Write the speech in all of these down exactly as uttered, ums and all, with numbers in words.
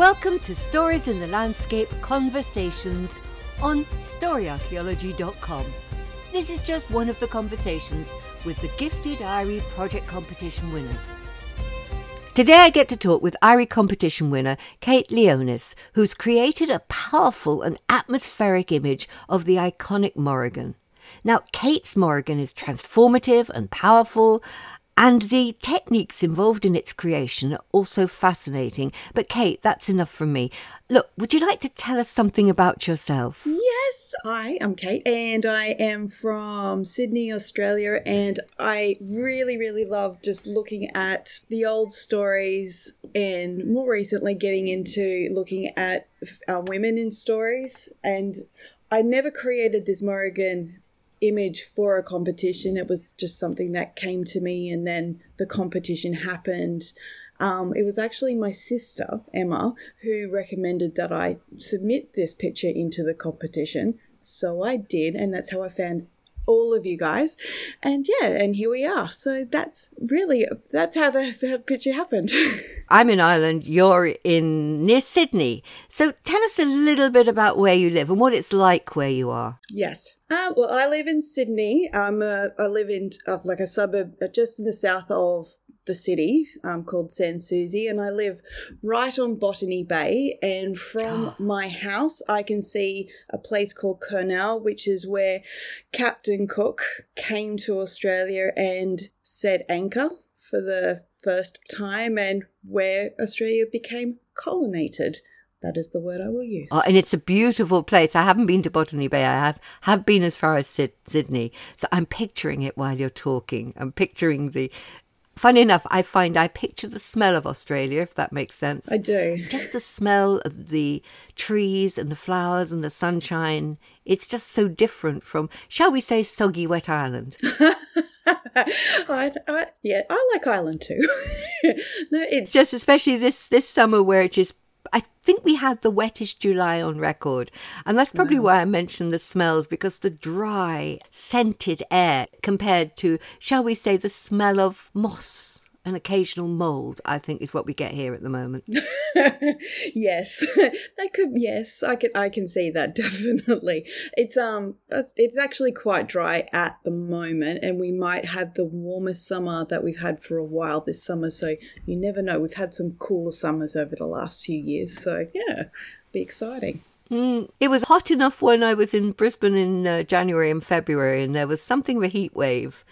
Welcome to Stories in the Landscape Conversations on Story Archaeology dot com. This is just one of the conversations with the gifted ÉIRÍ project competition winners. Today I get to talk with ÉIRÍ competition winner Kate Lionis, who's created a powerful and atmospheric image of the iconic Morrigan. Now, Kate's Morrigan is transformative and powerful, and the techniques involved in its creation are also fascinating. But Kate, that's enough from me. Look, would you like to tell us something about yourself? Yes, I am Kate, and I am from Sydney, Australia, and I really, really love just looking at the old stories and more recently getting into looking at uh, women in stories. And I never created this Morrigan image for a competition. It was just something that came to me, and then the competition happened. Um, it was actually my sister, Emma, who recommended that I submit this picture into the competition. So I did, and that's how I found all of you guys. And yeah, and here we are. So that's really, that's how the, the picture happened. I'm in Ireland, you're in near Sydney. So tell us a little bit about where you live and what it's like where you are. Yes. Uh, well, I live in Sydney. I'm a, I live in uh, like a suburb just in the south of the city um, called San Susie, and I live right on Botany Bay, and from my house I can see a place called Cornell, which is where Captain Cook came to Australia and set anchor for the first time, and where Australia became colonisated. That is the word I will use. Oh, and it's a beautiful place. I haven't been to Botany Bay. I have, have been as far as Sid- Sydney. So I'm picturing it while you're talking. I'm picturing the... Funny enough, I find I picture the smell of Australia, if that makes sense. I do. Just the smell of the trees and the flowers and the sunshine. It's just so different from, shall we say, soggy, wet Ireland. I, I, yeah, I like Ireland too. No, it's just especially this, this summer where it is, I think we had the wettest July on record. And that's probably wow. why I mentioned the smells, because the dry, scented air compared to, shall we say, the smell of moss and occasional mould, I think is what we get here at the moment. Yes, that could, yes, I can, I can see that definitely. It's, um, it's actually quite dry at the moment, and we might have the warmest summer that we've had for a while this summer. So you never know. We've had some cooler summers over the last few years. So yeah, be exciting. Mm. It was hot enough when I was in Brisbane in uh, January and February, and there was something of a heat wave.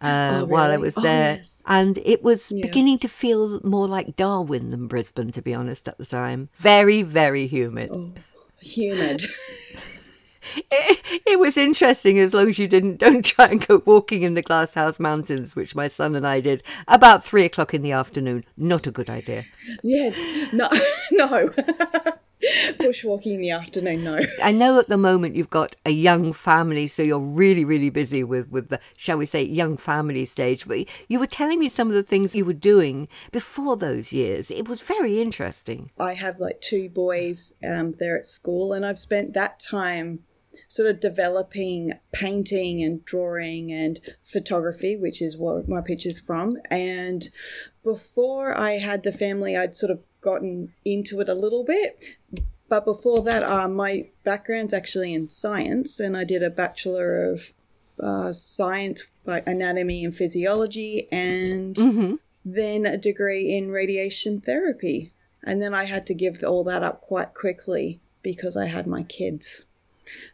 Uh, oh, really? While I was there. Oh, yes. And it was yeah. beginning to feel more like Darwin than Brisbane, to be honest, at the time. Very, very humid. Oh, humid. It, it was interesting, as long as you didn't don't try and go walking in the Glasshouse Mountains, which my son and I did about three o'clock in the afternoon. Not a good idea. Yeah, no, no. Bushwalking in the afternoon, no. I know at the moment you've got a young family, so you're really, really busy with, with the, shall we say, young family stage. But you were telling me some of the things you were doing before those years. It was very interesting. I have like two boys um, there at school, and I've spent that time sort of developing painting and drawing and photography, which is what my picture's from. And before I had the family, I'd sort of gotten into it a little bit, but before that uh, my background's actually in science, and I did a Bachelor of uh, Science by Anatomy and Physiology, and mm-hmm. then a degree in radiation therapy, and then I had to give all that up quite quickly because I had my kids.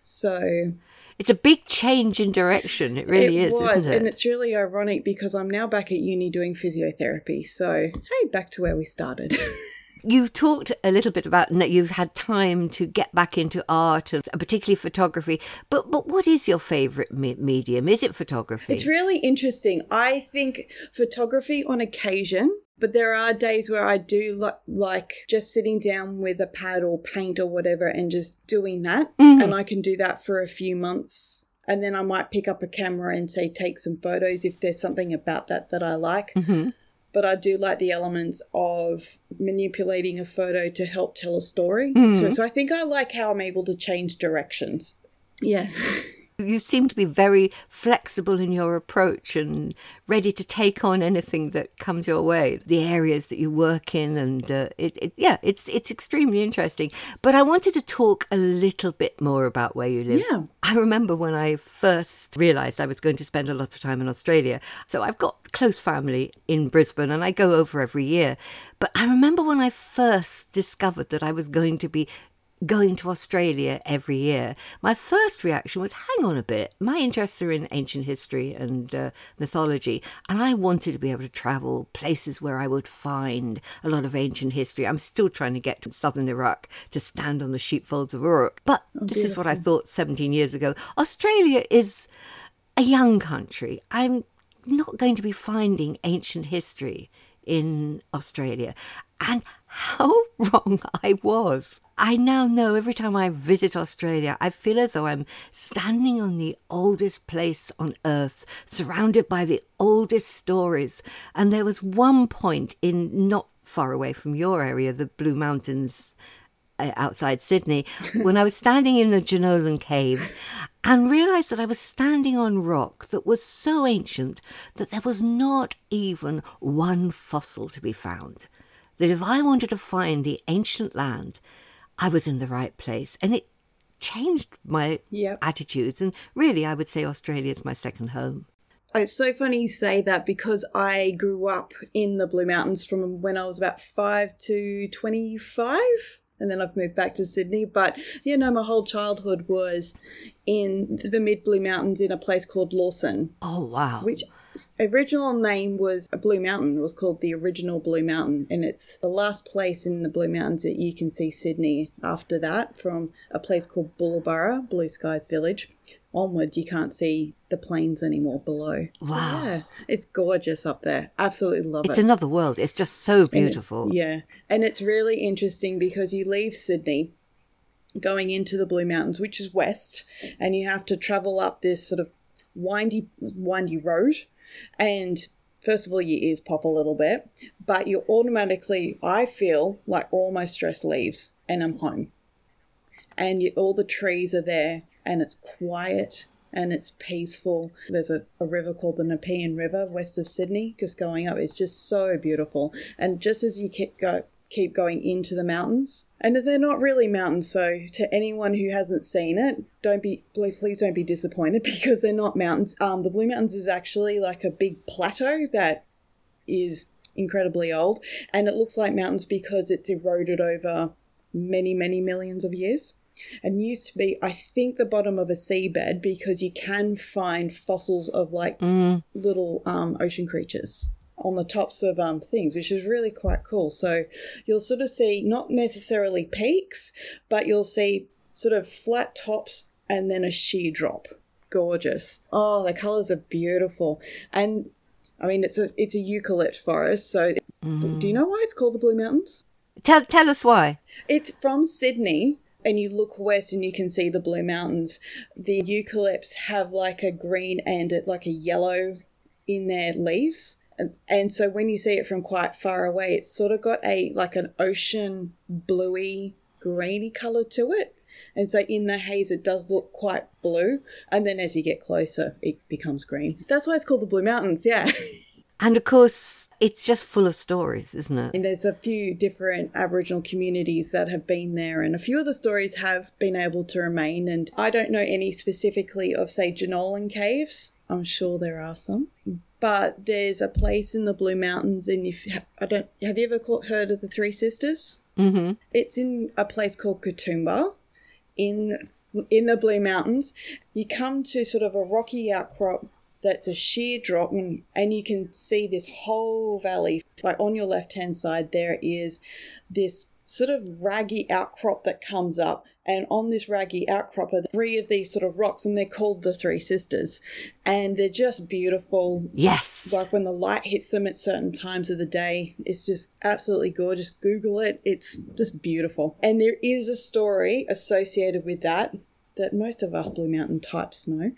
So it's a big change in direction, it really it is was, isn't it? And it's really ironic because I'm now back at uni doing physiotherapy, so hey, back to where we started. You talked a little bit about that you've had time to get back into art and particularly photography, but but what is your favourite me- medium? Is it photography? It's really interesting. I think photography on occasion, but there are days where I do lo- like just sitting down with a pad or paint or whatever and just doing that, mm-hmm. and I can do that for a few months. And then I might pick up a camera and say take some photos if there's something about that that I like. Mm-hmm. But I do like the elements of manipulating a photo to help tell a story. Mm. So, so I think I like how I'm able to change directions. Yeah. You seem to be very flexible in your approach and ready to take on anything that comes your way, the areas that you work in. And uh, it, it, yeah, it's it's extremely interesting. But I wanted to talk a little bit more about where you live. Yeah. I remember when I first realised I was going to spend a lot of time in Australia. So I've got close family in Brisbane and I go over every year. But I remember when I first discovered that I was going to be going to Australia every year, my first reaction was, hang on a bit, my interests are in ancient history and uh, mythology, and I wanted to be able to travel places where I would find a lot of ancient history. I'm still trying to get to southern Iraq to stand on the sheepfolds of Uruk, but oh, this is what I thought seventeen years ago. Australia is a young country. I'm not going to be finding ancient history in Australia. And how wrong I was. I now know every time I visit Australia, I feel as though I'm standing on the oldest place on earth, surrounded by the oldest stories. And there was one point in not far away from your area, the Blue Mountains uh, outside Sydney, when I was standing in the Jenolan Caves and realised that I was standing on rock that was so ancient that there was not even one fossil to be found. That if I wanted to find the ancient land, I was in the right place. And it changed my yep. attitudes. And really, I would say Australia is my second home. It's so funny you say that because I grew up in the Blue Mountains from when I was about five to twenty-five. And then I've moved back to Sydney. But, you know, my whole childhood was in the mid-Blue Mountains in a place called Lawson. Oh, wow. Which original name was Blue Mountain. It was called the original Blue Mountain. And it's the last place in the Blue Mountains that you can see Sydney. After that, from a place called Bullaburra, Blue Skies Village, onwards, you can't see the plains anymore below. Wow. So, yeah, it's gorgeous up there. Absolutely love it. It's another world. It's just so beautiful. And it, yeah. And it's really interesting because you leave Sydney going into the Blue Mountains, which is west, and you have to travel up this sort of windy, windy road. And first of all, your ears pop a little bit, but you automatically, I feel like all my stress leaves and I'm home. And you, all the trees are there and it's quiet and it's peaceful. There's a, a river called the Nepean River west of Sydney, just going up. It's just so beautiful. And just as you keep, go, keep going into the mountains, and they're not really mountains, so to anyone who hasn't seen it, don't be please don't be disappointed because they're not mountains. Um, the Blue Mountains is actually like a big plateau that is incredibly old, and it looks like mountains because it's eroded over many, many millions of years. And used to be, I think, the bottom of a seabed because you can find fossils of like mm. little um, ocean creatures on the tops of um, things, which is really quite cool. So you'll sort of see not necessarily peaks, but you'll see sort of flat tops and then a sheer drop. Gorgeous. Oh, the colours are beautiful. And, I mean, it's a it's a eucalypt forest. So mm. do you know why it's called the Blue Mountains? Tell, tell us why. It's from Sydney. And you look west and you can see the Blue Mountains. The eucalypts have like a green and like a yellow in their leaves. And, and so when you see it from quite far away, it's sort of got a like an ocean bluey, greeny colour to it. And so in the haze, it does look quite blue. And then as you get closer, it becomes green. That's why it's called the Blue Mountains, yeah. And, of course, it's just full of stories, isn't it? And there's a few different Aboriginal communities that have been there, and a few of the stories have been able to remain. And I don't know any specifically of, say, Jenolan Caves. I'm sure there are some. But there's a place in the Blue Mountains, and if I don't, have you ever caught, heard of the Three Sisters? Mm-hmm. It's in a place called Katoomba in, in the Blue Mountains. You come to sort of a rocky outcrop that's a sheer drop, and, and you can see this whole valley. Like on your left-hand side, there is this sort of raggy outcrop that comes up, and on this raggy outcrop are three of these sort of rocks, and they're called the Three Sisters, and they're just beautiful. Yes. Like when the light hits them at certain times of the day, it's just absolutely gorgeous. Google it. It's just beautiful. And there is a story associated with that that most of us Blue Mountain types know.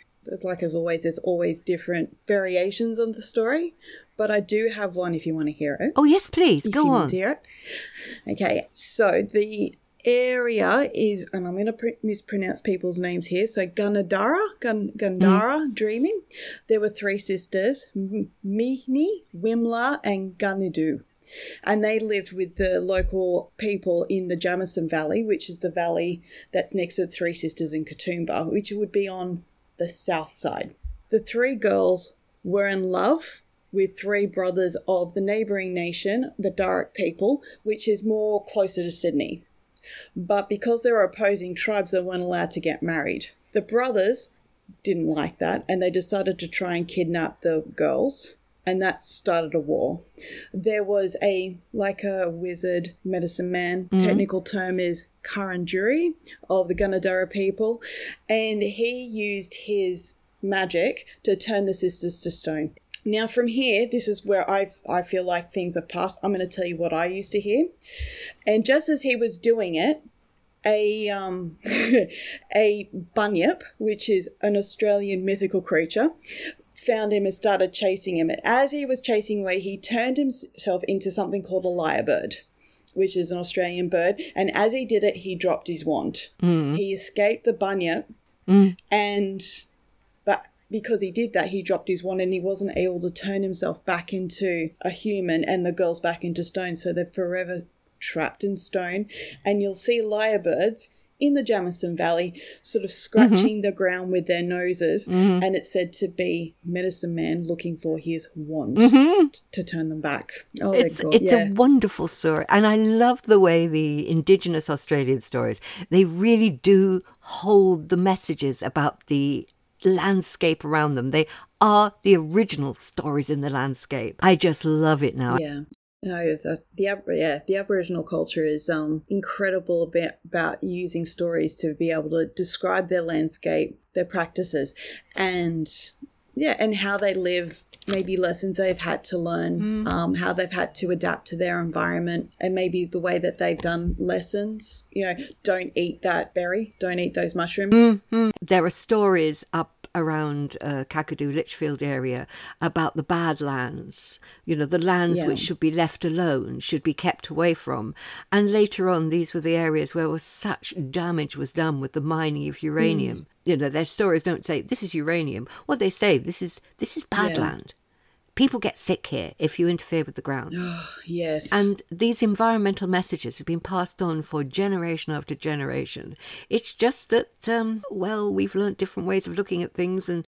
Like as always, there's always different variations on the story, but I do have one if you want to hear it. Oh, yes, please. Go on. If you want to hear it. Okay. So the area is, and I'm going to pre- mispronounce people's names here, so Gunadara, Gun- Gundara, mm. dreaming. There were three sisters, M- Mihni, Wimla, and Gunadu. And they lived with the local people in the Jamison Valley, which is the valley that's next to the Three Sisters in Katoomba, which would be on the south side. The three girls were in love with three brothers of the neighbouring nation, the Daruk people, which is more closer to Sydney. But because there were opposing tribes, they weren't allowed to get married. The brothers didn't like that, and they decided to try and kidnap the girls. And that started a war. There was a, like a wizard, medicine man, mm-hmm. technical term is Karanjuri, of the Gunadara people. And he used his magic to turn the sisters to stone. Now, from here, this is where I I feel like things have passed. I'm going to tell you what I used to hear. And just as he was doing it, a um, a bunyip, which is an Australian mythical creature, found him and started chasing him. And as he was chasing away, he turned himself into something called a lyrebird, which is an Australian bird. And as he did it, he dropped his wand. Mm. He escaped the bunyip. Mm. And but because he did that, he dropped his wand and he wasn't able to turn himself back into a human and the girls back into stone. So they're forever trapped in stone. And you'll see lyrebirds in the Jamison Valley, sort of scratching mm-hmm. the ground with their noses, mm-hmm. and it's said to be medicine man looking for his wand mm-hmm. t- to turn them back. Oh, it's it's yeah. a wonderful story, and I love the way the Indigenous Australian stories, they really do hold the messages about the landscape around them. They are the original stories in the landscape. I just love it now. Yeah. No, the, the yeah, the Aboriginal culture is um incredible about, about using stories to be able to describe their landscape, their practices, and yeah, and how they live. Maybe lessons they've had to learn, mm. um, how they've had to adapt to their environment, and maybe the way that they've done lessons. You know, don't eat that berry, don't eat those mushrooms. Mm-hmm. There are stories up around uh, Kakadu, Lichfield area about the Badlands, you know, the lands yeah. which should be left alone, should be kept away from. And later on, these were the areas where was such damage was done with the mining of uranium. Mm. You know, their stories don't say, this is uranium. What they say, this is this is badland. Yeah. People get sick here if you interfere with the ground. Oh, yes. And these environmental messages have been passed on for generation after generation. It's just that, um, well, we've learnt different ways of looking at things, and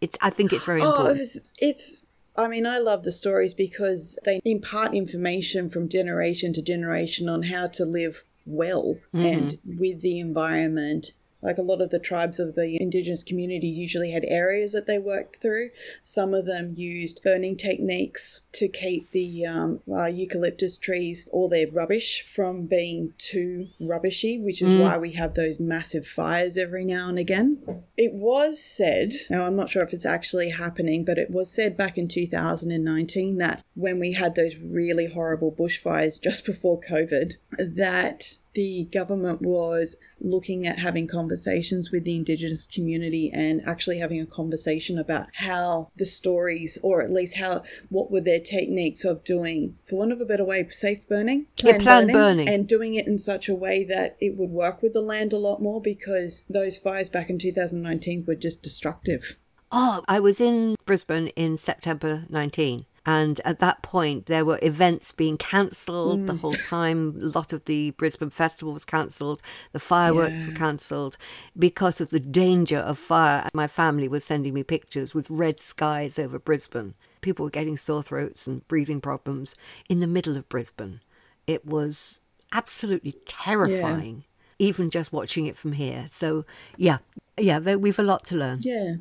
it's. I think it's very oh, important. It was, it's... I mean, I love the stories because they impart information from generation to generation on how to live well mm-hmm. and with the environment. Like a lot of the tribes of the Indigenous community usually had areas that they worked through. Some of them used burning techniques to keep the um, uh, eucalyptus trees or their rubbish from being too rubbishy, which is mm. why we have those massive fires every now and again. It was said, now I'm not sure if it's actually happening, but it was said back in two thousand nineteen that when we had those really horrible bushfires just before COVID, that the government was looking at having conversations with the Indigenous community and actually having a conversation about how the stories, or at least how what were their techniques of doing, for want of a better way, safe burning, planned, yeah, planned burning, burning, and doing it in such a way that it would work with the land a lot more, because those fires back in two thousand nineteen were just destructive. Oh, I was in Brisbane in September nineteen. And at that point, there were events being cancelled mm. the whole time. A lot of the Brisbane Festival was cancelled. The fireworks yeah. were cancelled because of the danger of fire. My family was sending me pictures with red skies over Brisbane. People were getting sore throats and breathing problems in the middle of Brisbane. It was absolutely terrifying, yeah. even just watching it from here. So, yeah, yeah, we've a lot to learn. Yeah,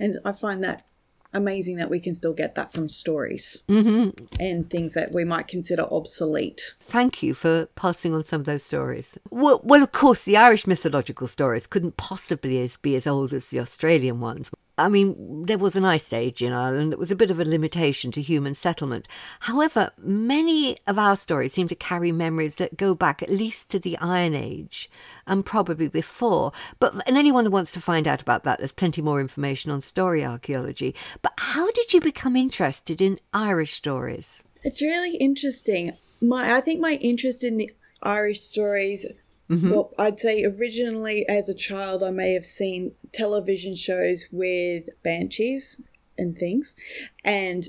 and I find that amazing that we can still get that from stories mm-hmm. and things that we might consider obsolete. Thank you for passing on some of those stories. Well, well, of course, the Irish mythological stories couldn't possibly be as old as the Australian ones. I mean, there was an ice age in Ireland that was a bit of a limitation to human settlement. However, many of our stories seem to carry memories that go back at least to the Iron Age and probably before. But and anyone who wants to find out about that, there's plenty more information on Story Archaeology. But how did you become interested in Irish stories? It's really interesting. My I think my interest in the Irish stories Mm-hmm. Well, I'd say originally as a child I may have seen television shows with banshees and things, and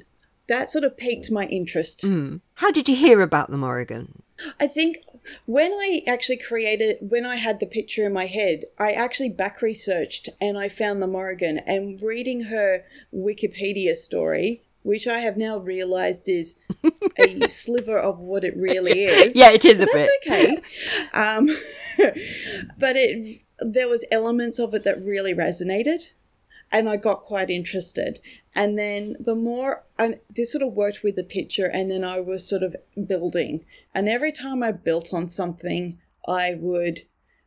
that sort of piqued my interest. Mm. How did you hear about the Morrigan? I think when I actually created, when I had the picture in my head, I actually back researched and I found the Morrigan, and reading her Wikipedia story, which I have now realised is a sliver of what it really is. Yeah, it is a bit. That's okay. Um, but it, there was elements of it that really resonated, and I got quite interested. And then the more, and this sort of worked with the picture, and then I was sort of building. And every time I built on something, I would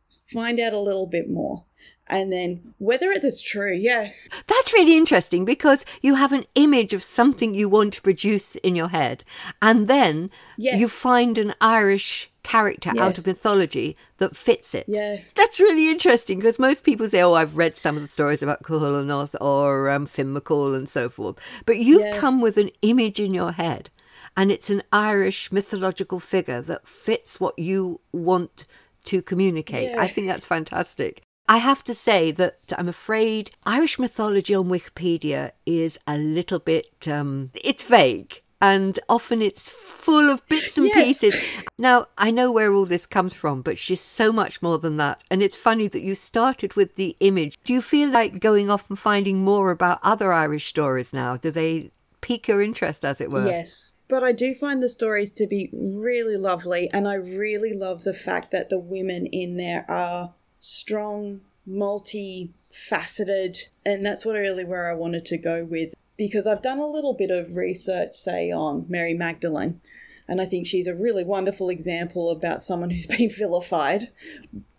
find out a little bit more. And then whether it's true, yeah. That's really interesting, because you have an image of something you want to produce in your head. And then yes. you find an Irish character yes. out of mythology that fits it. Yeah. That's really interesting, because most people say, oh, I've read some of the stories about Cuchulainnos or um, Finn MacColl and so forth. But you've yeah. come with an image in your head, and it's an Irish mythological figure that fits what you want to communicate. Yeah. I think that's fantastic. I have to say that I'm afraid Irish mythology on Wikipedia is a little bit, um, it's vague, and often it's full of bits and yes. pieces. Now, I know where all this comes from, but she's so much more than that. And it's funny that you started with the image. Do you feel like going off and finding more about other Irish stories now? Do they pique your interest, as it were? Yes. But I do find the stories to be really lovely, and I really love the fact that the women in there are strong, multi-faceted, and that's what really where I wanted to go with, because I've done a little bit of research, say, on Mary Magdalene, and I think she's a really wonderful example about someone who's been vilified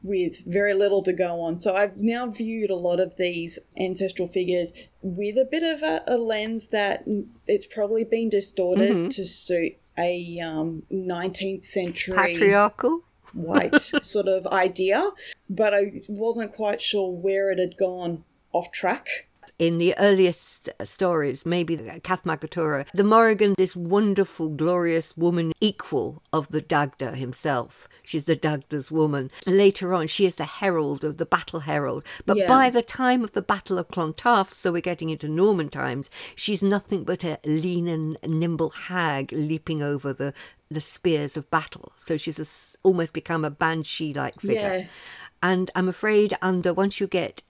with very little to go on. So I've now viewed a lot of these ancestral figures with a bit of a, a lens that it's probably been distorted mm-hmm. to suit a um, nineteenth century patriarchal white sort of idea, but I wasn't quite sure where it had gone off track. In the earliest stories, maybe Cath Maige Tuired, the Morrigan, this wonderful, glorious woman, equal of the Dagda himself. She's the Dagda's woman. Later on, she is the herald of the battle herald. But yeah. by the time of the Battle of Clontarf, so we're getting into Norman times, she's nothing but a lean and nimble hag leaping over the, the spears of battle. So she's a, almost become a banshee-like figure. Yeah. And I'm afraid under once you get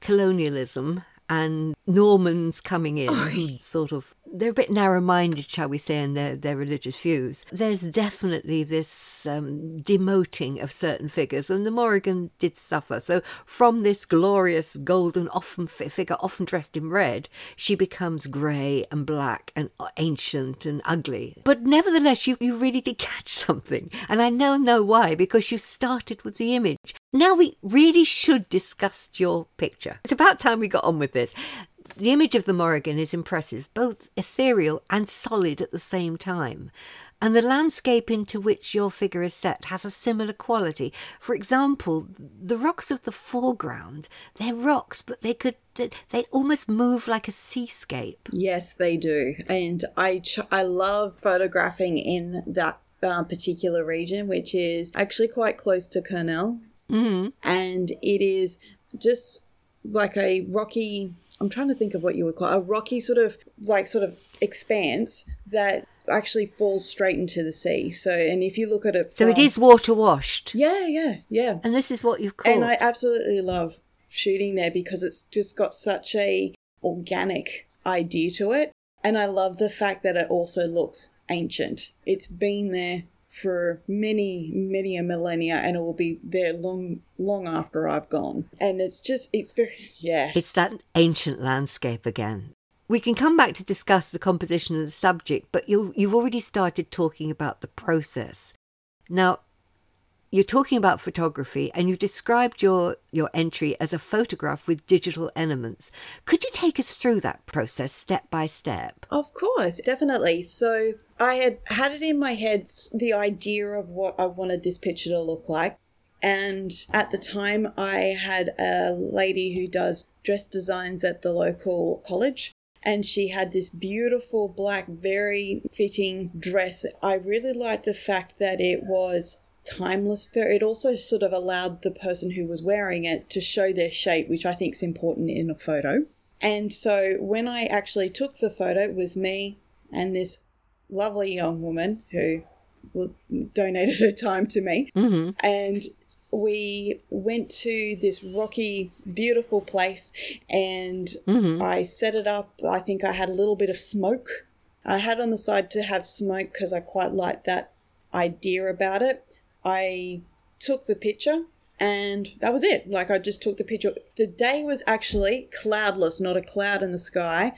colonialism and Normans coming in, oh. sort of, they're a bit narrow-minded, shall we say, in their, their religious views. There's definitely this um, demoting of certain figures, and the Morrigan did suffer. So from this glorious golden often figure, often dressed in red, she becomes grey and black and ancient and ugly. But nevertheless, you, you really did catch something. And I now know why, because you started with the image. Now we really should discuss your picture. It's about time we got on with this. The image of the Morrigan is impressive, both ethereal and solid at the same time. And the landscape into which your figure is set has a similar quality. For example, the rocks of the foreground, they're rocks, but they could they almost move like a seascape. Yes, they do. And I, ch- I love photographing in that uh, particular region, which is actually quite close to Cornell. Mm-hmm. And it is just like a rocky... I'm trying to think of what you would call a rocky sort of like sort of expanse that actually falls straight into the sea. So, and if you look at it, from, so it is water washed. Yeah, yeah, yeah. And this is what you've called. And I absolutely love shooting there because it's just got such a organic idea to it. And I love the fact that it also looks ancient. It's been there for many, many a millennia, and it will be there long, long after I've gone. And it's just, it's very, yeah. It's that ancient landscape again. We can come back to discuss the composition of the subject, but you, you've already started talking about the process. Now, you're talking about photography, and you've described your, your entry as a photograph with digital elements. Could you take us through that process step by step? Of course, definitely. So I had had it in my head, the idea of what I wanted this picture to look like. And at the time, I had a lady who does dress designs at the local college. And she had this beautiful black, very fitting dress. I really liked the fact that it was timeless. It also sort of allowed the person who was wearing it to show their shape, which I think is important in a photo. And so when I actually took the photo, it was me and this lovely young woman who donated her time to me. Mm-hmm. And we went to this rocky, beautiful place, and mm-hmm. I set it up. I think I had a little bit of smoke. I had on the side to have smoke because I quite liked that idea about it. I took the picture and that was it. Like, I just took the picture. The day was actually cloudless, not a cloud in the sky,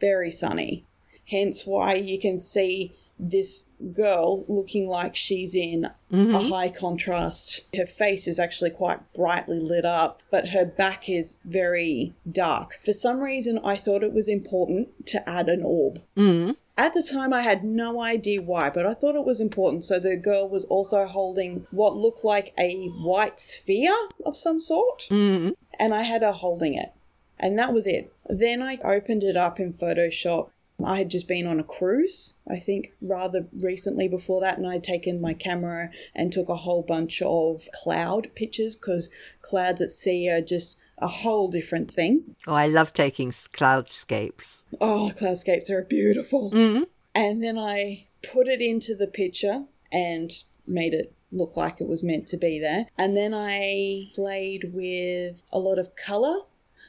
very sunny. Hence why you can see this girl looking like she's in mm-hmm. a high contrast. Her face is actually quite brightly lit up, but her back is very dark. For some reason, I thought it was important to add an orb. Mm-hmm. At the time, I had no idea why, but I thought it was important. So the girl was also holding what looked like a white sphere of some sort, mm-hmm. and I had her holding it, and that was it. Then I opened it up in Photoshop. I had just been on a cruise, I think, rather recently before that, and I'd taken my camera and took a whole bunch of cloud pictures because clouds at sea are just a whole different thing. Oh, I love taking cloudscapes. Oh, cloudscapes are beautiful. Mm-hmm. And then I put it into the picture and made it look like it was meant to be there. And then I played with a lot of colour.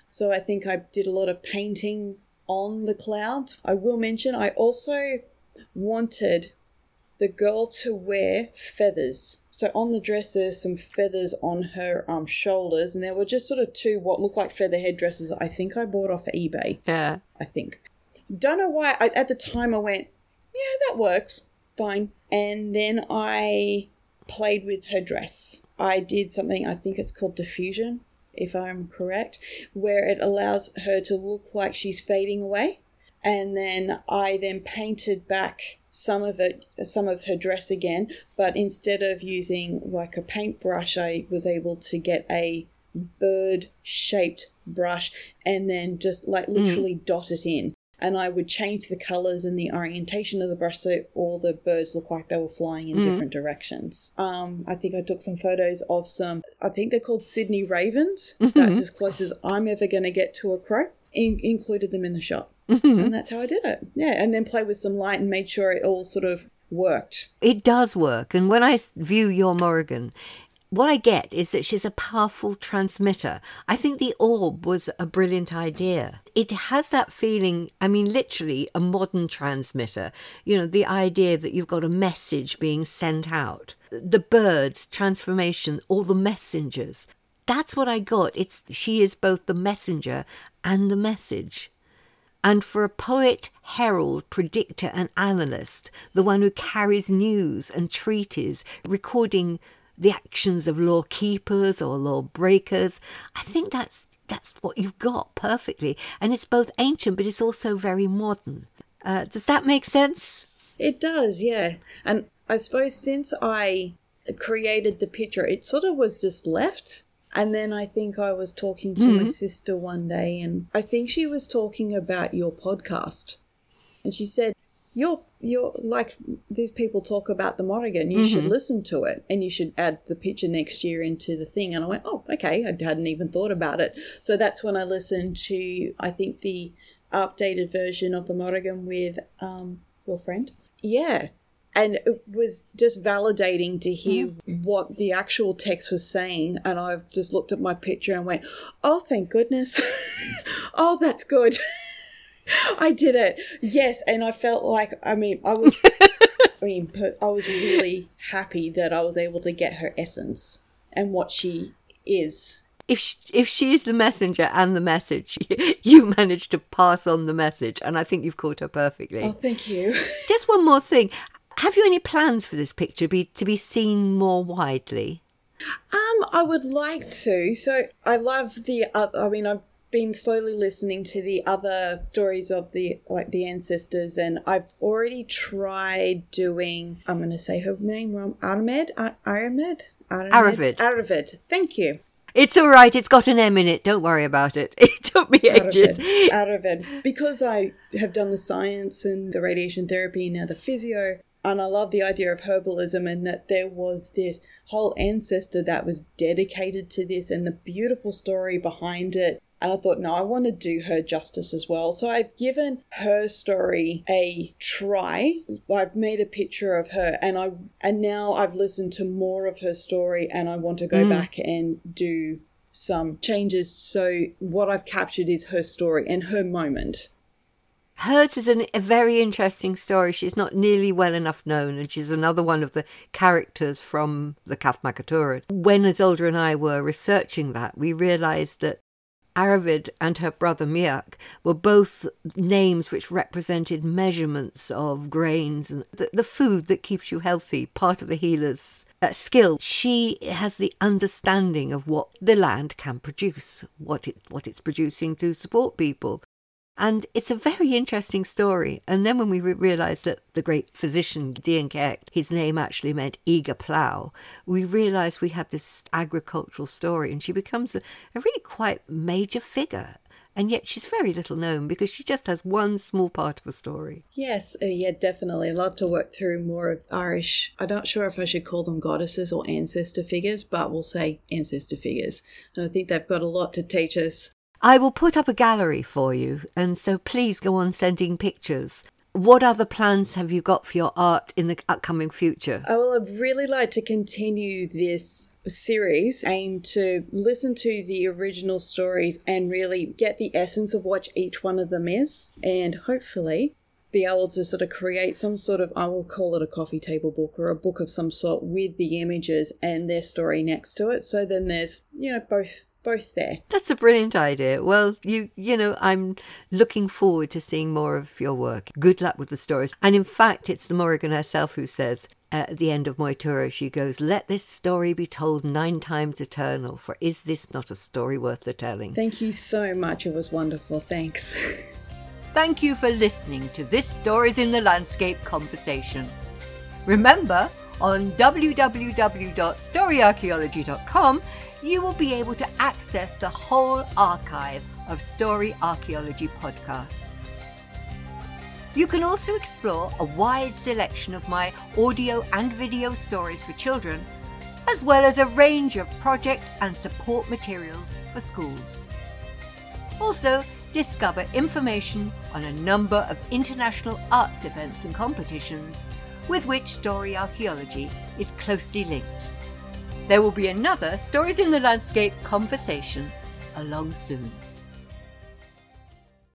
So I think I did a lot of painting on the cloud. I will mention I also wanted the girl to wear feathers. So on the dress there's some feathers on her um, shoulders, and there were just sort of two what looked like feather headdresses I think I bought off eBay. Yeah. I think. Don't know why. I, at the time I went, yeah, that works. Fine. And then I played with her dress. I did something, I think it's called diffusion, if I'm correct, where it allows her to look like she's fading away. And then I then painted back some of it, some of her dress again, but instead of using like a paintbrush, I was able to get a bird-shaped brush and then just like literally mm. dot it in. And I would change the colours and the orientation of the brush so all the birds looked like they were flying in mm. different directions. Um, I think I took some photos of some, I think they're called Sydney ravens. Mm-hmm. That's as close as I'm ever going to get to a crow. In- included them in the shot. Mm-hmm. And that's how I did it. Yeah, and then played with some light and made sure it all sort of worked. It does work. And when I view your Morrigan, what I get is that she's a powerful transmitter. I think the orb was a brilliant idea. It has that feeling, I mean, literally a modern transmitter. You know, the idea that you've got a message being sent out. The birds, transformation, all the messengers. That's what I got. It's she is both the messenger and the message. And for a poet, herald, predictor and analyst, the one who carries news and treaties, recording the actions of law keepers or law breakers. I think that's that's what you've got perfectly. And it's both ancient, but it's also very modern. Uh, does that make sense? It does, yeah. And I suppose since I created the picture, it sort of was just left. And then I think I was talking to mm-hmm. my sister one day, and I think she was talking about your podcast. And she said, You're, you're like, these people talk about the Morrigan. You mm-hmm. should listen to it, and you should add the picture next year into the thing. And I went, oh, okay. I hadn't even thought about it. So that's when I listened to, I think, the updated version of the Morrigan with um, your friend. Yeah. And it was just validating to hear mm. what the actual text was saying. And I've just looked at my picture and went, oh, thank goodness. Oh, that's good. I did it, yes, and I felt like, I mean, I was, I mean, I was really happy that I was able to get her essence and what she is. If she, if she is the messenger and the message, you managed to pass on the message, and I think you've caught her perfectly. Oh, thank you. Just one more thing. Have you any plans for this picture be to be seen more widely? Um, I would like to. So I love the, uh, I mean, I've been slowly listening to the other stories of the like the ancestors, and I've already tried doing, I'm going to say her name wrong, Aravid, Aravid, Aravid, Aravid. Thank you. It's all right. It's got an M in it. Don't worry about it. It took me ages. Aravid, because I have done the science and the radiation therapy and now the physio. And I love the idea of herbalism and that there was this whole ancestor that was dedicated to this and the beautiful story behind it. And I thought, no, I want to do her justice as well. So I've given her story a try. I've made a picture of her and I and now I've listened to more of her story and I want to go mm. back and do some changes. So what I've captured is her story and her moment. Hers is an, a very interesting story. She's not nearly well enough known, and she's another one of the characters from the Cath Maige Tuired. When Isilda and I were researching that, we realised that Aravid and her brother Miak were both names which represented measurements of grains and the, the food that keeps you healthy, part of the healer's uh, skill. She has the understanding of what the land can produce, what it what it's producing to support people. And it's a very interesting story. And then when we re- realised that the great physician, Dienkert, his name actually meant eager plough, we realised we had this agricultural story, and she becomes a, a really quite major figure. And yet she's very little known because she just has one small part of a story. Yes, uh, yeah, definitely. I'd love to work through more of Irish. I'm not sure if I should call them goddesses or ancestor figures, but we'll say ancestor figures. And I think they've got a lot to teach us. I will put up a gallery for you, and so please go on sending pictures. What other plans have you got for your art in the upcoming future? I would really like to continue this series, aim to listen to the original stories and really get the essence of what each one of them is, and hopefully be able to sort of create some sort of, I will call it a coffee table book or a book of some sort with the images and their story next to it. So then there's, you know, both... both there. That's a brilliant idea. Well, you you know, I'm looking forward to seeing more of your work. Good luck with the stories. And in fact, it's the Morrigan herself who says uh, at the end of Moitura, she goes, "Let this story be told nine times eternal, for is this not a story worth the telling?" Thank you so much. It was wonderful. Thanks. Thank you for listening to this Stories in the Landscape conversation. Remember, on w w w dot story archaeology dot com, you will be able to access the whole archive of Story Archaeology podcasts. You can also explore a wide selection of my audio and video stories for children, as well as a range of project and support materials for schools. Also, discover information on a number of international arts events and competitions with which Story Archaeology is closely linked. There will be another Stories in the Landscape conversation along soon.